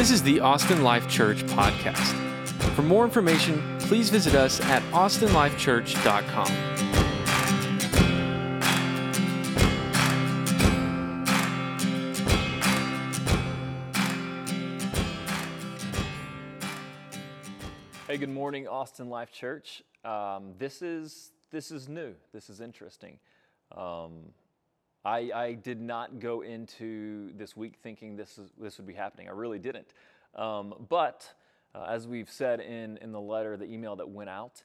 This is the Austin Life Church podcast. For more information, please visit us at austinlifechurch.com. Hey, good morning, Austin Life Church. This is new. This is interesting. I did not go into this week thinking this would be happening. I really didn't. But as we've said in the letter, the email that went out,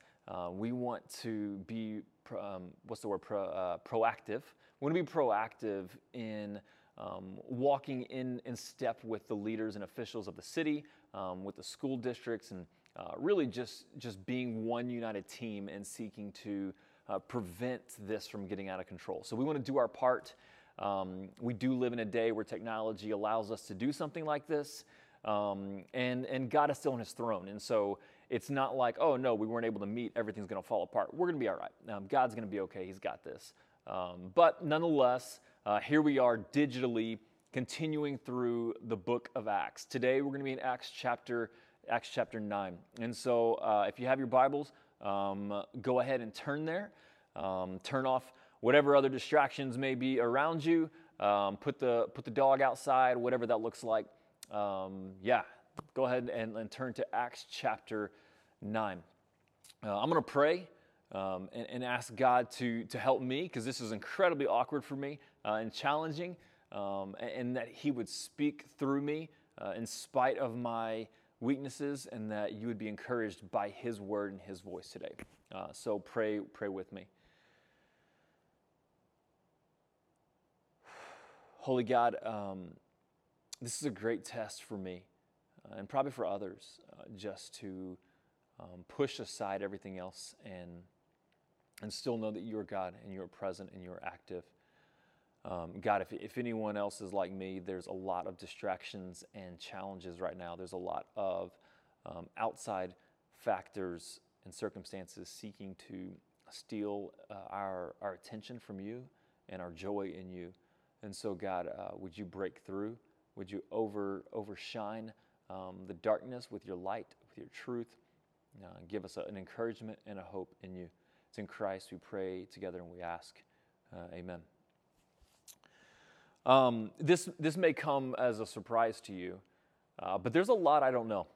we want to be, proactive. We want to be proactive in walking in step with the leaders and officials of the city, with the school districts, and really just being one united team and seeking to prevent this from getting out of control. So we want to do our part. We do live in a day where technology allows us to do something like this, and God is still on his throne. And so it's not like, oh no, we weren't able to meet, everything's going to fall apart. We're going to be all right. God's going to be okay. He's got this. But nonetheless, here we are digitally continuing through the book of Acts. Today we're going to be in Acts chapter 9. And so if you have your Bibles, go ahead and turn there. Turn off whatever other distractions may be around you. Put the dog outside, whatever that looks like. Go ahead and turn to Acts chapter 9. I'm going to pray and ask God to help me, because this is incredibly awkward for me and challenging, and that he would speak through me in spite of my weaknesses, and that you would be encouraged by his word and his voice today. So pray with me. Holy God, this is a great test for me, and probably for others, just to push aside everything else and still know that you are God and you are present and you are active. God, if anyone else is like me, there's a lot of distractions and challenges right now. There's a lot of outside factors and circumstances seeking to steal our attention from you and our joy in you. And so, God, would you break through? Would you overshine the darkness with your light, with your truth? Give us an encouragement and a hope in you. It's in Christ we pray together and we ask. Amen. This may come as a surprise to you, but there's a lot I don't know,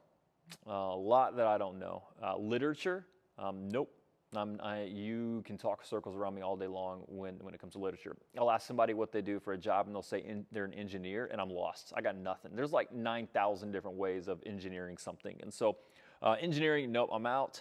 a lot that I don't know. Literature, nope. You can talk circles around me all day long when it comes to literature. I'll ask somebody what they do for a job, and they'll say they're an engineer, and I'm lost. I got nothing. There's like 9,000 different ways of engineering something, and so engineering, nope, I'm out.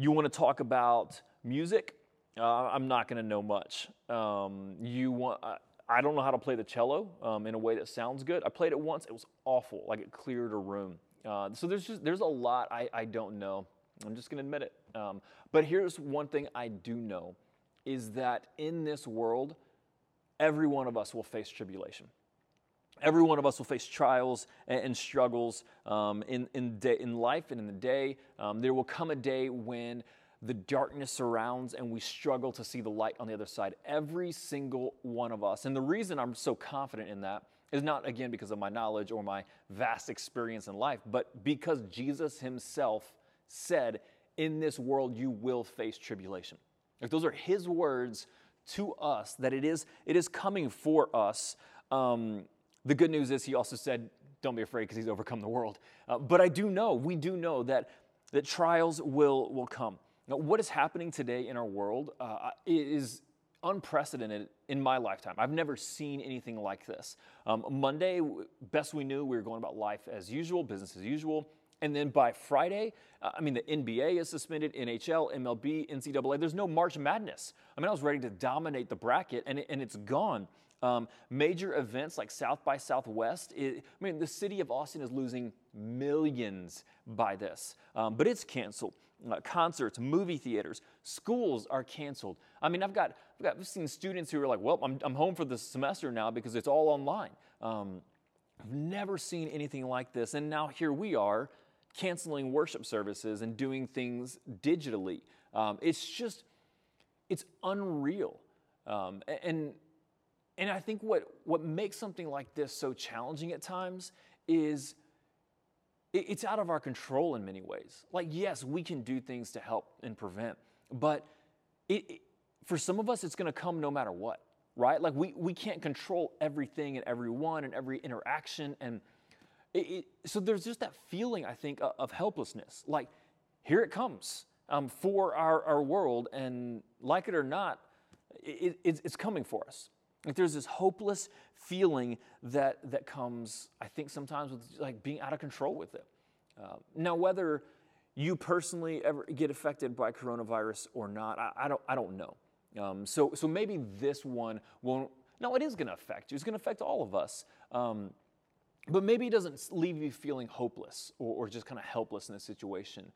You want to talk about music? I'm not going to know much. I don't know how to play the cello in a way that sounds good. I played it once. It was awful. Like, it cleared a room. So there's a lot I don't know. I'm just going to admit it. But here's one thing I do know, is that in this world, every one of us will face tribulation. Every one of us will face trials and struggles in life and in the day. There will come a day when the darkness surrounds and we struggle to see the light on the other side. Every single one of us. And the reason I'm so confident in that is not, again, because of my knowledge or my vast experience in life, but because Jesus himself said, in this world you will face tribulation. Like, those are his words to us, that it is coming for us. The good news is he also said, don't be afraid, because he's overcome the world. But we do know that trials will come. Now, what is happening today in our world is unprecedented in my lifetime. I've never seen anything like this. Monday, best we knew, we were going about life as usual, business as usual. And then by Friday, the NBA is suspended, NHL, MLB, NCAA. There's no March Madness. I was ready to dominate the bracket, and it's gone. Major events like South by Southwest, the city of Austin is losing millions by this, but it's canceled. Concerts, movie theaters, schools are canceled. I've seen students who are like, well, I'm home for the semester now because it's all online. I've never seen anything like this, and now here we are canceling worship services and doing things digitally. It's unreal, and I think what makes something like this so challenging at times is it's out of our control in many ways. Like, yes, we can do things to help and prevent, but for some of us, it's going to come no matter what, right? Like, we can't control everything and everyone and every interaction. And so there's just that feeling, I think, of helplessness. Like, here it comes for our world, and like it or not, it's coming for us. Like, there's this hopeless feeling that comes, I think, sometimes with like being out of control with it. Now, whether you personally ever get affected by coronavirus or not, I don't know. So maybe this one won't. No, it is going to affect you. It's going to affect all of us. But maybe it doesn't leave you feeling hopeless or just kind of helpless in this situation.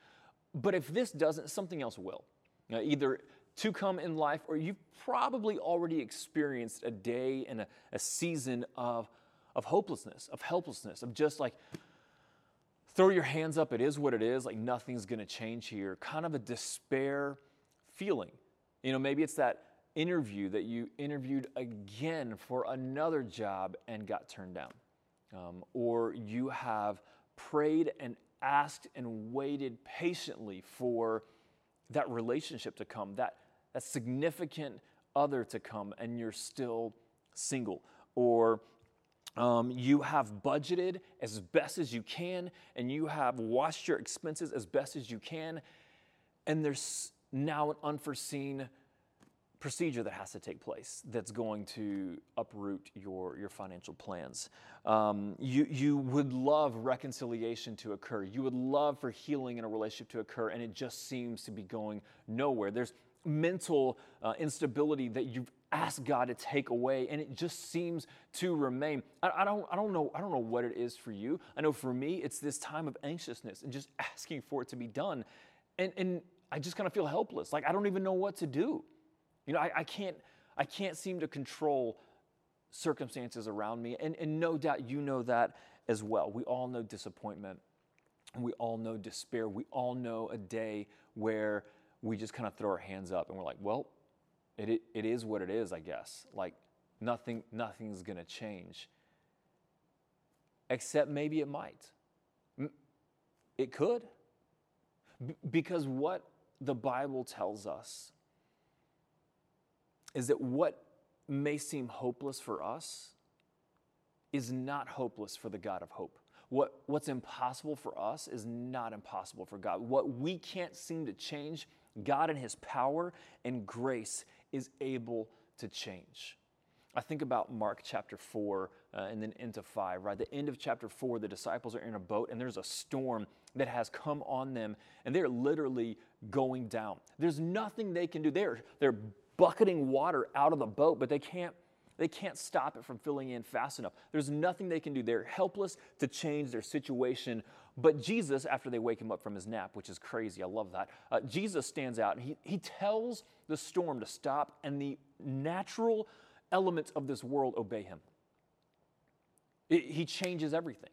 But if this doesn't, something else will. You know, either to come in life, or you've probably already experienced a day and a season of hopelessness, of helplessness, of just like throw your hands up, it is what it is, like nothing's going to change here, kind of a despair feeling. You know, maybe it's that interview that you interviewed again for another job and got turned down. Or you have prayed and asked and waited patiently for that relationship to come, that significant other to come, and you're still single. Or you have budgeted as best as you can, and you have watched your expenses as best as you can, and there's now an unforeseen procedure that has to take place that's going to uproot your financial plans. You would love reconciliation to occur. You would love for healing in a relationship to occur, and it just seems to be going nowhere. There's mental instability that you've asked God to take away, and it just seems to remain. I don't know what it is for you. I know for me, it's this time of anxiousness and just asking for it to be done, and I just kind of feel helpless. Like, I don't even know what to do. You know, I can't seem to control circumstances around me. And no doubt you know that as well. We all know disappointment. We all know despair. We all know a day where we just kind of throw our hands up and we're like, well, it is what it is, I guess. Like, nothing's going to change. Except maybe it might. It could. Because what the Bible tells us is that what may seem hopeless for us is not hopeless for the God of hope. What's impossible for us is not impossible for God. What we can't seem to change, God in His power and grace is able to change. I think about Mark chapter 4 and then into 5, right? The end of chapter 4, the disciples are in a boat and there's a storm that has come on them and they're literally going down. There's nothing they can do. They're bucketing water out of the boat, but they can't stop it from filling in fast enough. There's nothing they can do. They're helpless to change their situation. But Jesus, after they wake him up from his nap, which is crazy, I love that, Jesus stands out and he tells the storm to stop, and the natural elements of this world obey him. He changes everything.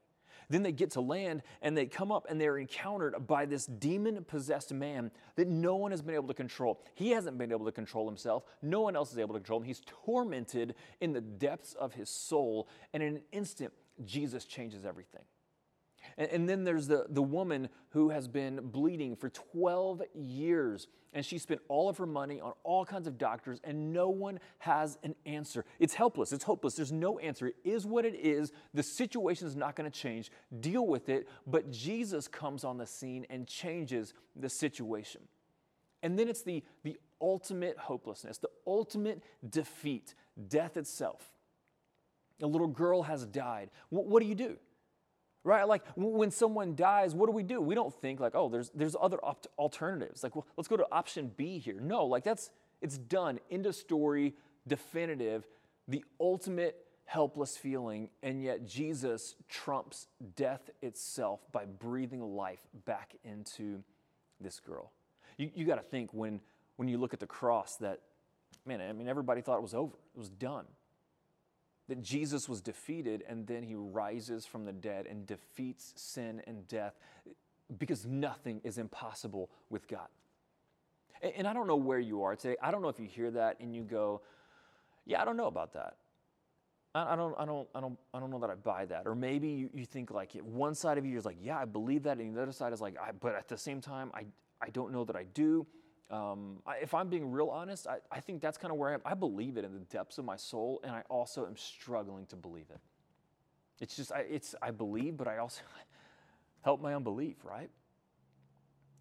Then they get to land and they come up and they're encountered by this demon-possessed man that no one has been able to control. He hasn't been able to control himself. No one else is able to control him. He's tormented in the depths of his soul. And in an instant, Jesus changes everything. And then there's the woman who has been bleeding for 12 years. And she spent all of her money on all kinds of doctors, and no one has an answer. It's helpless. It's hopeless. There's no answer. It is what it is. The situation is not going to change. Deal with it. But Jesus comes on the scene and changes the situation. And then it's the ultimate hopelessness, the ultimate defeat, death itself. A little girl has died. What do you do? Right? Like, when someone dies, what do? We don't think like, oh, there's other alternatives. Like, well, let's go to option B here. No, like it's done. End of story, definitive, the ultimate helpless feeling. And yet Jesus trumps death itself by breathing life back into this girl. You got to think when you look at the cross that, man, I mean, everybody thought it was over. It was done. That Jesus was defeated, and then he rises from the dead and defeats sin and death, because nothing is impossible with God. And I don't know where you are today. I don't know if you hear that and you go, yeah, I don't know about that. I don't know that I buy that. Or maybe you think like one side of you is like, yeah, I believe that, and the other side is like, but at the same time, I don't know that I do. If I'm being real honest, I think that's kind of where I am. I believe it in the depths of my soul, and I also am struggling to believe it. It's just I believe, but I also help my unbelief, right?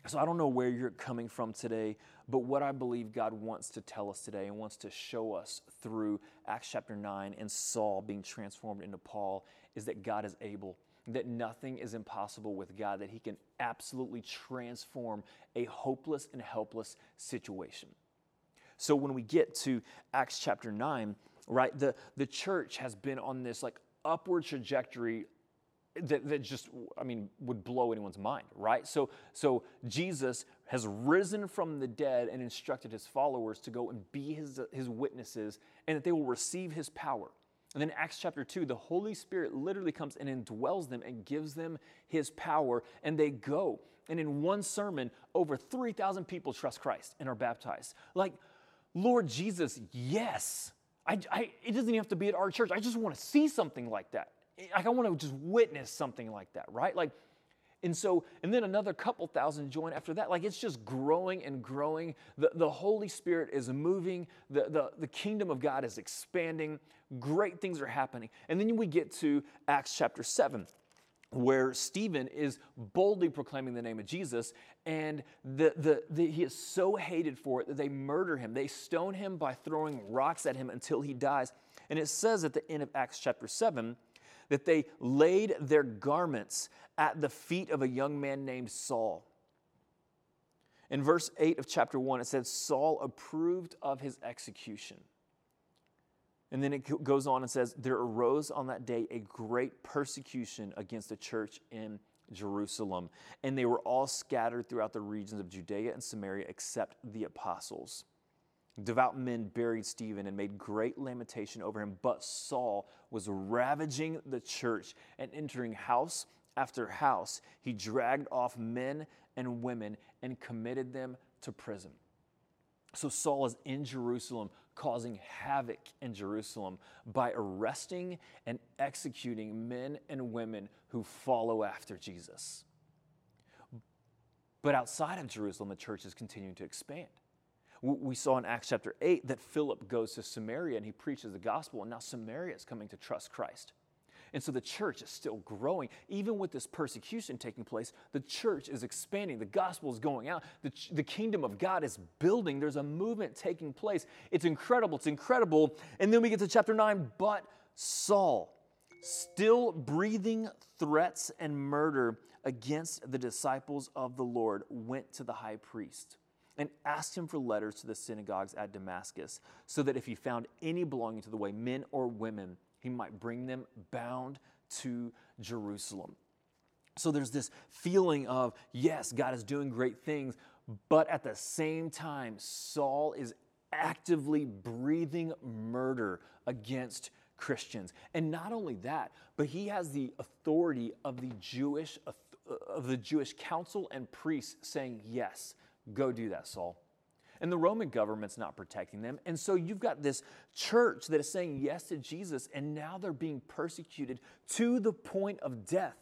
So I don't know where you're coming from today, but what I believe God wants to tell us today and wants to show us through Acts chapter 9 and Saul being transformed into Paul is that God is able, that nothing is impossible with God, that he can absolutely transform a hopeless and helpless situation. So when we get to Acts chapter 9, right, the church has been on this like upward trajectory that just, I mean, would blow anyone's mind, right? So Jesus has risen from the dead and instructed his followers to go and be his witnesses and that they will receive his power. And then Acts chapter 2, the Holy Spirit literally comes and indwells them and gives them his power, and they go. And in one sermon, over 3,000 people trust Christ and are baptized. Like, Lord Jesus, yes. It doesn't even have to be at our church. I just want to see something like that. Like, I want to just witness something like that, right? Like, and then another couple thousand join after that. Like, it's just growing and growing. The Holy Spirit is moving. The kingdom of God is expanding. Great things are happening. And then we get to Acts chapter 7, where Stephen is boldly proclaiming the name of Jesus, and he is so hated for it that they murder him. They stone him by throwing rocks at him until he dies. And it says at the end of Acts chapter 7, that they laid their garments at the feet of a young man named Saul. In verse 8 of chapter 1, it says, Saul approved of his execution. And then it goes on and says, there arose on that day a great persecution against the church in Jerusalem, and they were all scattered throughout the regions of Judea and Samaria except the apostles. Devout men buried Stephen and made great lamentation over him, but Saul was ravaging the church and entering house after house. He dragged off men and women and committed them to prison. So Saul is in Jerusalem, causing havoc in Jerusalem by arresting and executing men and women who follow after Jesus. But outside of Jerusalem, the church is continuing to expand. We saw in Acts chapter 8 that Philip goes to Samaria and he preaches the gospel, and now Samaria is coming to trust Christ. And so the church is still growing. Even with this persecution taking place, the church is expanding. The gospel is going out. The kingdom of God is building. There's a movement taking place. It's incredible. It's incredible. And then we get to chapter 9, but Saul, still breathing threats and murder against the disciples of the Lord, went to the high priest and asked him for letters to the synagogues at Damascus, so that if he found any belonging to the way, men or women, he might bring them bound to Jerusalem. So there's this feeling of, yes, God is doing great things, but at the same time, Saul is actively breathing murder against Christians. And not only that, but he has the authority of the Jewish council and priests saying, yes, go do that, Saul. And the Roman government's not protecting them. And so you've got this church that is saying yes to Jesus, and now they're being persecuted to the point of death.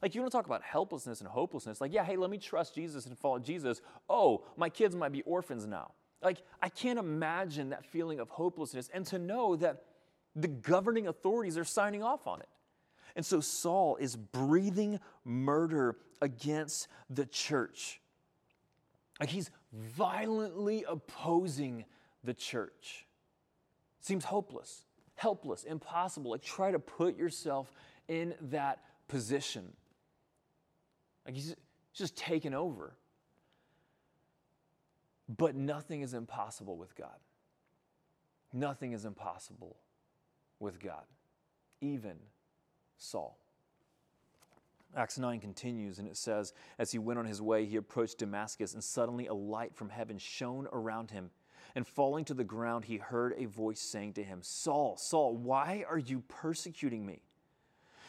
Like, you want to talk about helplessness and hopelessness. Like, yeah, hey, let me trust Jesus and follow Jesus. Oh, my kids might be orphans now. Like, I can't imagine that feeling of hopelessness and to know that the governing authorities are signing off on it. And so Saul is breathing murder against the church. Like, he's violently opposing the church. Seems hopeless, helpless, impossible. Like, try to put yourself in that position. Like, he's just taken over. But nothing is impossible with God. Nothing is impossible with God. Even Saul. Acts 9 continues, and it says, as he went on his way, he approached Damascus, and suddenly a light from heaven shone around him. And falling to the ground, he heard a voice saying to him, Saul, Saul, why are you persecuting me?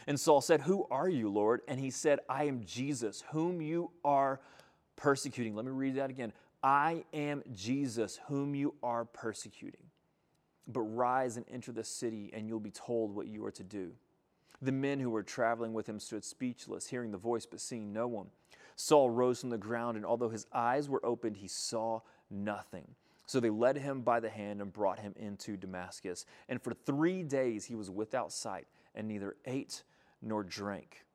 And Saul said, who are you, Lord? And he said, I am Jesus, whom you are persecuting. Let me read that again. I am Jesus, whom you are persecuting. But rise and enter the city, and you'll be told what you are to do. The men who were traveling with him stood speechless, hearing the voice but seeing no one. Saul rose from the ground, and although his eyes were opened, he saw nothing. So they led him by the hand and brought him into Damascus. And for 3 days he was without sight and neither ate nor drank.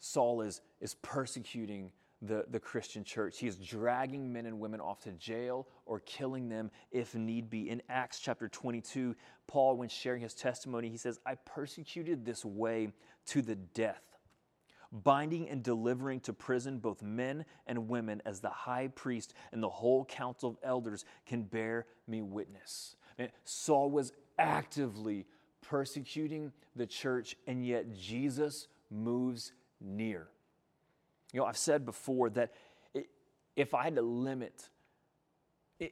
Saul is persecuting the Christian church. He is dragging men and women off to jail or killing them if need be. In Acts chapter 22, Paul, when sharing his testimony, he says, "I persecuted this way to the death, binding and delivering to prison both men and women, as the high priest and the whole council of elders can bear me witness." And Saul was actively persecuting the church, and yet Jesus moves near. You know, I've said before that if I had to limit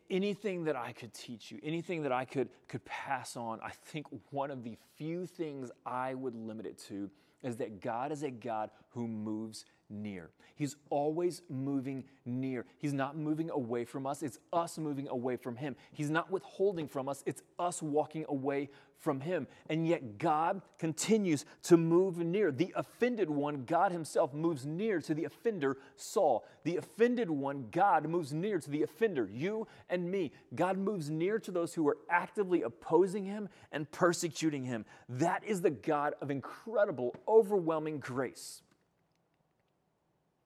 anything that I could teach you, anything that I could pass on, I think one of the few things I would limit it to is that God is a God who moves near. He's always moving near. He's not moving away from us. It's us moving away from him. He's not withholding from us. It's us walking away from him. And yet God continues to move near. The offended one, God himself, moves near to the offender, Saul. The offended one, God, moves near to the offender, you and me. God moves near to those who are actively opposing him and persecuting him. That is the God of incredible, overwhelming grace.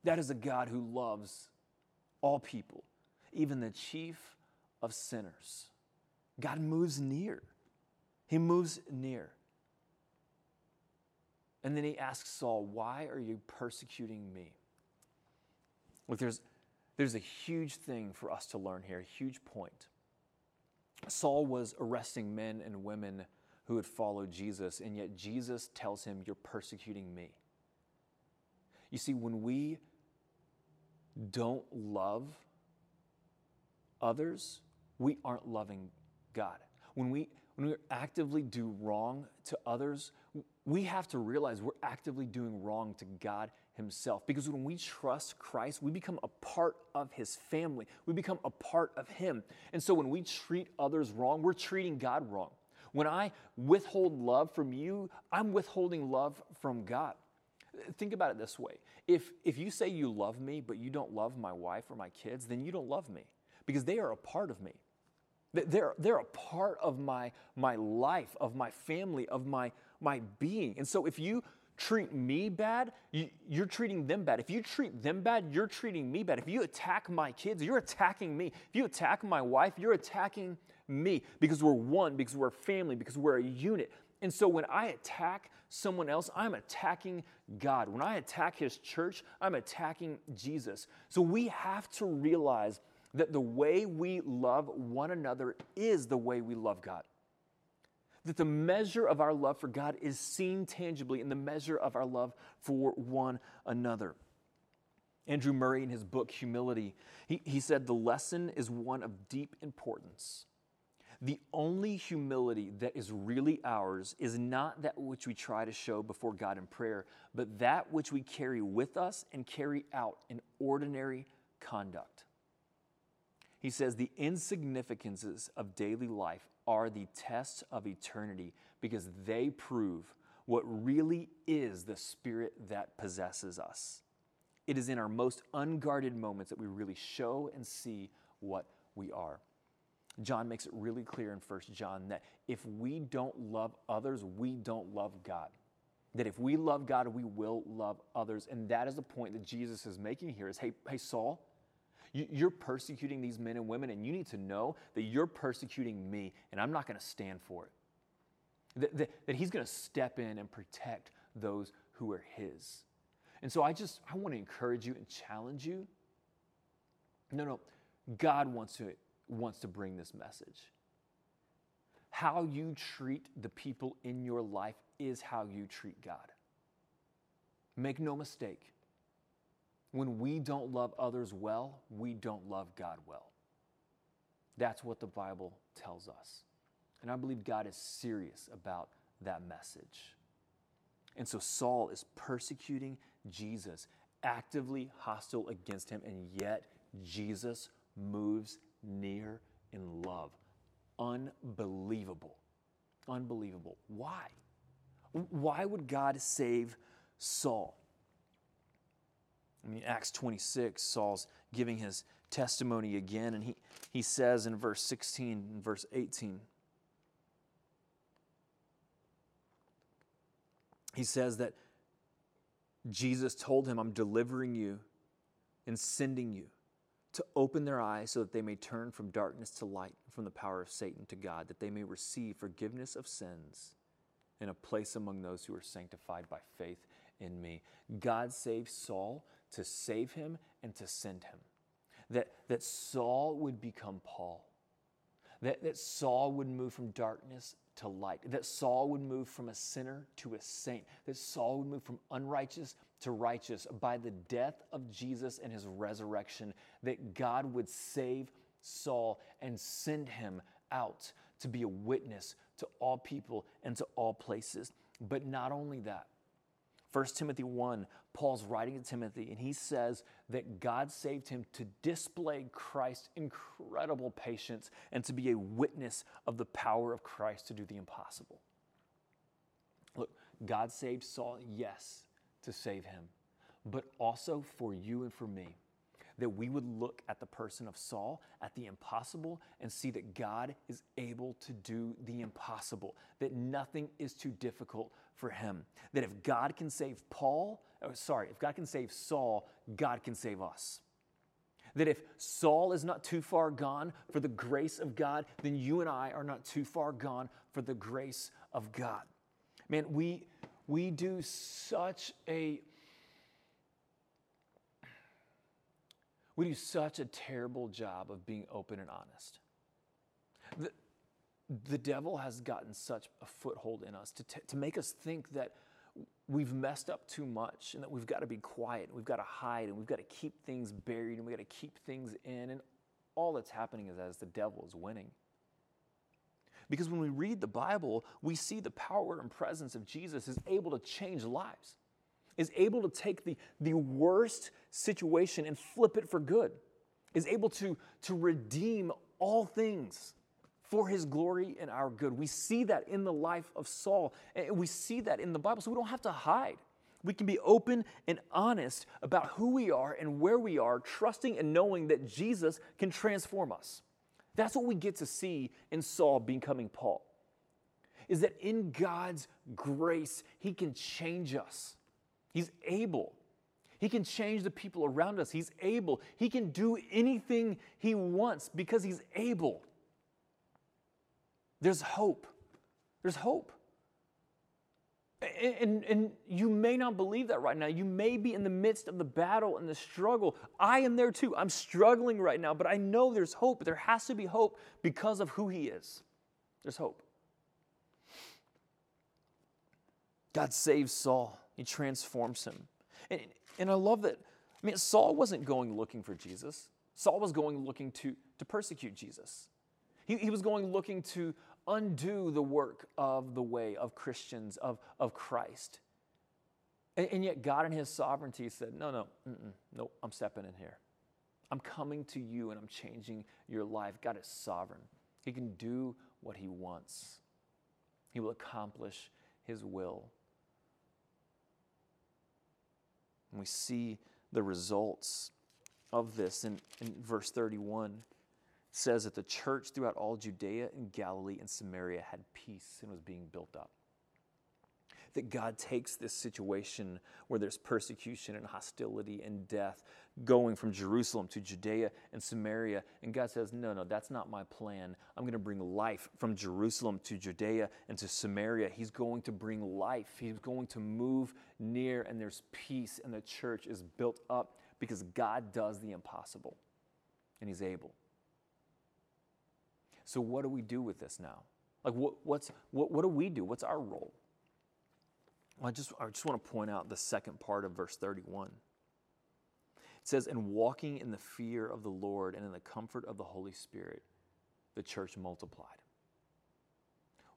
That is a God who loves all people, even the chief of sinners. God moves near. He moves near. And then he asks Saul, "Why are you persecuting me?" Look, there's a huge thing for us to learn here, a huge point. Saul was arresting men and women who had followed Jesus, and yet Jesus tells him, "You're persecuting me." You see, when we don't love others, we aren't loving God. When we actively do wrong to others, we have to realize we're actively doing wrong to God himself. Because when we trust Christ, we become a part of his family. We become a part of him. And so when we treat others wrong, we're treating God wrong. When I withhold love from you, I'm withholding love from God. Think about it this way. If you say you love me, but you don't love my wife or my kids, then you don't love me, because they are a part of me. They're a part of my life, of my family, of my being. And so if you treat me bad, you're treating them bad. If you treat them bad, you're treating me bad. If you attack my kids, you're attacking me. If you attack my wife, you're attacking me, because we're one, because we're a family, because we're a unit. And so when I attack someone else, I'm attacking God. When I attack his church, I'm attacking Jesus. So we have to realize that the way we love one another is the way we love God. That the measure of our love for God is seen tangibly in the measure of our love for one another. Andrew Murray, in his book Humility, he said, "The lesson is one of deep importance. The only humility that is really ours is not that which we try to show before God in prayer, but that which we carry with us and carry out in ordinary conduct." He says, "The insignificances of daily life are the tests of eternity, because they prove what really is the spirit that possesses us. It is in our most unguarded moments that we really show and see what we are." John makes it really clear in 1 John that if we don't love others, we don't love God. That if we love God, we will love others. And that is the point that Jesus is making here is, hey Saul, you're persecuting these men and women, and you need to know that you're persecuting me, and I'm not going to stand for it. That he's going to step in and protect those who are his. And so I want to encourage you and challenge you. No, God wants to bring this message. How you treat the people in your life is how you treat God. Make no mistake. When we don't love others well, we don't love God well. That's what the Bible tells us. And I believe God is serious about that message. And so Saul is persecuting Jesus, actively hostile against him, and yet Jesus moves near in love. unbelievable. Unbelievable. Why? Why would God save Saul? I mean, Acts 26, Saul's giving his testimony again, and he says in verse 16 and verse 18, he says that Jesus told him, I'm delivering you and sending you to open their eyes so that they may turn from darkness to light, from the power of Satan to God, that they may receive forgiveness of sins and a place among those who are sanctified by faith in me. God saved Saul to save him and to send him. That Saul would become Paul. That Saul would move from darkness to light. That Saul would move from a sinner to a saint. That Saul would move from unrighteous to righteous by the death of Jesus and his resurrection. That God would save Saul and send him out to be a witness to all people and to all places. But not only that, 1 Timothy 1, Paul's writing to Timothy, and he says that God saved him to display Christ's incredible patience and to be a witness of the power of Christ to do the impossible. Look, God saved Saul, yes, to save him, but also for you and for me, that we would look at the person of Saul, at the impossible, and see that God is able to do the impossible, that nothing is too difficult for him. That if God can save if God can save Saul, God can save us. That if Saul is not too far gone for the grace of God, then you and I are not too far gone for the grace of God. Man, we do such a terrible job of being open and honest. The devil has gotten such a foothold in us to make us think that we've messed up too much and that we've got to be quiet, and we've got to hide, and we've got to keep things buried, and we've got to keep things in. And all that's happening is as the devil is winning. Because when we read the Bible, we see the power and presence of Jesus is able to change lives, is able to take the worst situation and flip it for good, is able to redeem all things for his glory and our good. We see that in the life of Saul. We see that in the Bible, so we don't have to hide. We can be open and honest about who we are and where we are, trusting and knowing that Jesus can transform us. That's what we get to see in Saul becoming Paul, is that in God's grace, he can change us. He's able. He can change the people around us. He's able. He can do anything he wants because he's able. There's hope. There's hope. And you may not believe that right now. You may be in the midst of the battle and the struggle. I am there too. I'm struggling right now, but I know there's hope. There has to be hope because of who he is. There's hope. God saves Saul. He transforms him. And I love that. I mean, Saul wasn't going looking for Jesus. Saul was going looking to persecute Jesus. He was going looking to undo the work of the way of Christians, of Christ. And yet God in his sovereignty said, no, I'm stepping in here. I'm coming to you and I'm changing your life. God is sovereign. He can do what he wants. He will accomplish his will. And we see the results of this in verse 31. Says that the church throughout all Judea and Galilee and Samaria had peace and was being built up. That God takes this situation where there's persecution and hostility and death going from Jerusalem to Judea and Samaria, and God says, no, that's not my plan. I'm going to bring life from Jerusalem to Judea and to Samaria. He's going to bring life. He's going to move near, and there's peace, and the church is built up because God does the impossible, and he's able. So what do we do with this now? Like, what do we do? What's our role? Well, I just want to point out the second part of verse 31. It says, and walking in the fear of the Lord and in the comfort of the Holy Spirit, the church multiplied.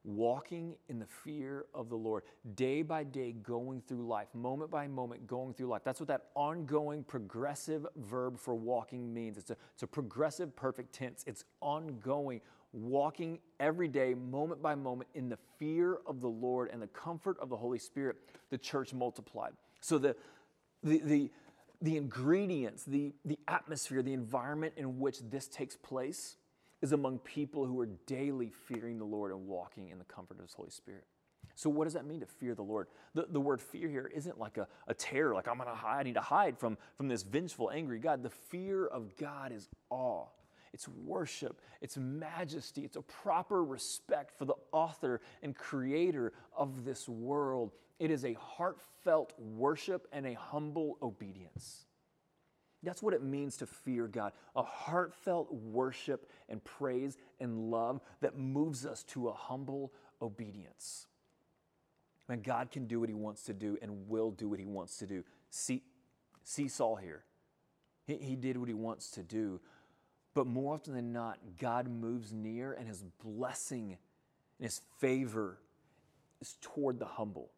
Walking in the fear of the Lord, day by day going through life, moment by moment going through life. That's what that ongoing progressive verb for walking means. It's a progressive perfect tense. It's ongoing. walking every day, moment by moment, in the fear of the Lord and the comfort of the Holy Spirit, the church multiplied. So the ingredients, the atmosphere, the environment in which this takes place is among people who are daily fearing the Lord and walking in the comfort of His Holy Spirit. So what does that mean to fear the Lord? The word fear here isn't like a terror, like I'm going to hide, I need to hide from this vengeful, angry God. The fear of God is awe. It's worship, it's majesty, it's a proper respect for the author and creator of this world. It is a heartfelt worship and a humble obedience. That's what it means to fear God, a heartfelt worship and praise and love that moves us to a humble obedience. And God can do what He wants to do and will do what He wants to do. See Saul here. He did what he wants to do. But more often than not, God moves near, and His blessing and His favor is toward the humble.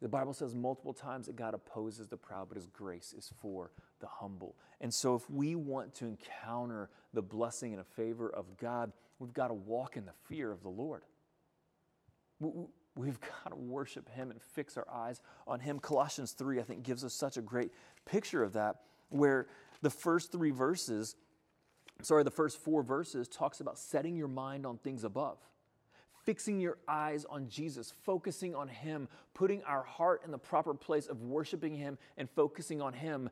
The Bible says multiple times that God opposes the proud, but His grace is for the humble. And so if we want to encounter the blessing and a favor of God, we've got to walk in the fear of the Lord. We've got to worship Him and fix our eyes on Him. Colossians 3, I think, gives us such a great picture of that, where the first four verses talks about setting your mind on things above, fixing your eyes on Jesus, focusing on Him, putting our heart in the proper place of worshiping Him and focusing on Him.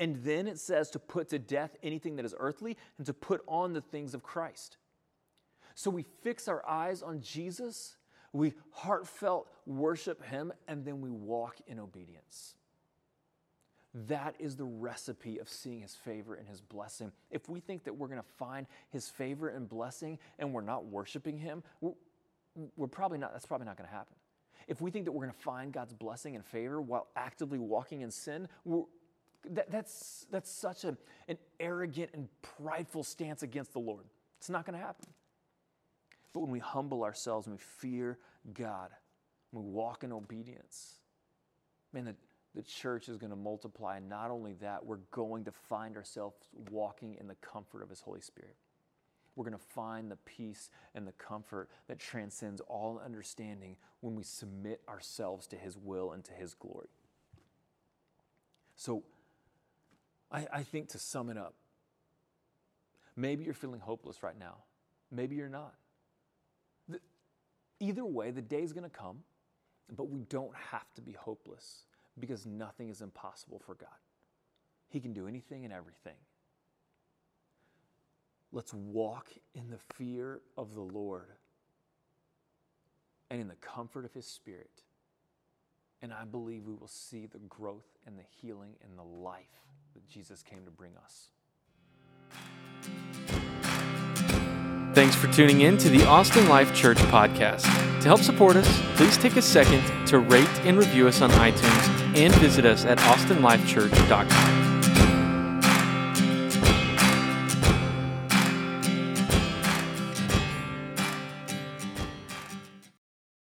And then it says to put to death anything that is earthly and to put on the things of Christ. So we fix our eyes on Jesus, we heartfelt worship Him, and then we walk in obedience. That is the recipe of seeing His favor and His blessing. If we think that we're going to find His favor and blessing and we're not worshiping Him, that's probably not going to happen. If we think that we're going to find God's blessing and favor while actively walking in sin, that's such an arrogant and prideful stance against the Lord. It's not going to happen. But when we humble ourselves and we fear God, we walk in obedience, man, the church is going to multiply. And not only that, we're going to find ourselves walking in the comfort of His Holy Spirit. We're going to find the peace and the comfort that transcends all understanding when we submit ourselves to His will and to His glory. So I think, to sum it up, maybe you're feeling hopeless right now. Maybe you're not. Either way, the day's going to come, but we don't have to be hopeless, because nothing is impossible for God. He can do anything and everything. Let's walk in the fear of the Lord and in the comfort of His Spirit. And I believe we will see the growth and the healing and the life that Jesus came to bring us. Thanks for tuning in to the Austin Life Church podcast. To help support us, please take a second to rate and review us on iTunes and visit us at austinlifechurch.com.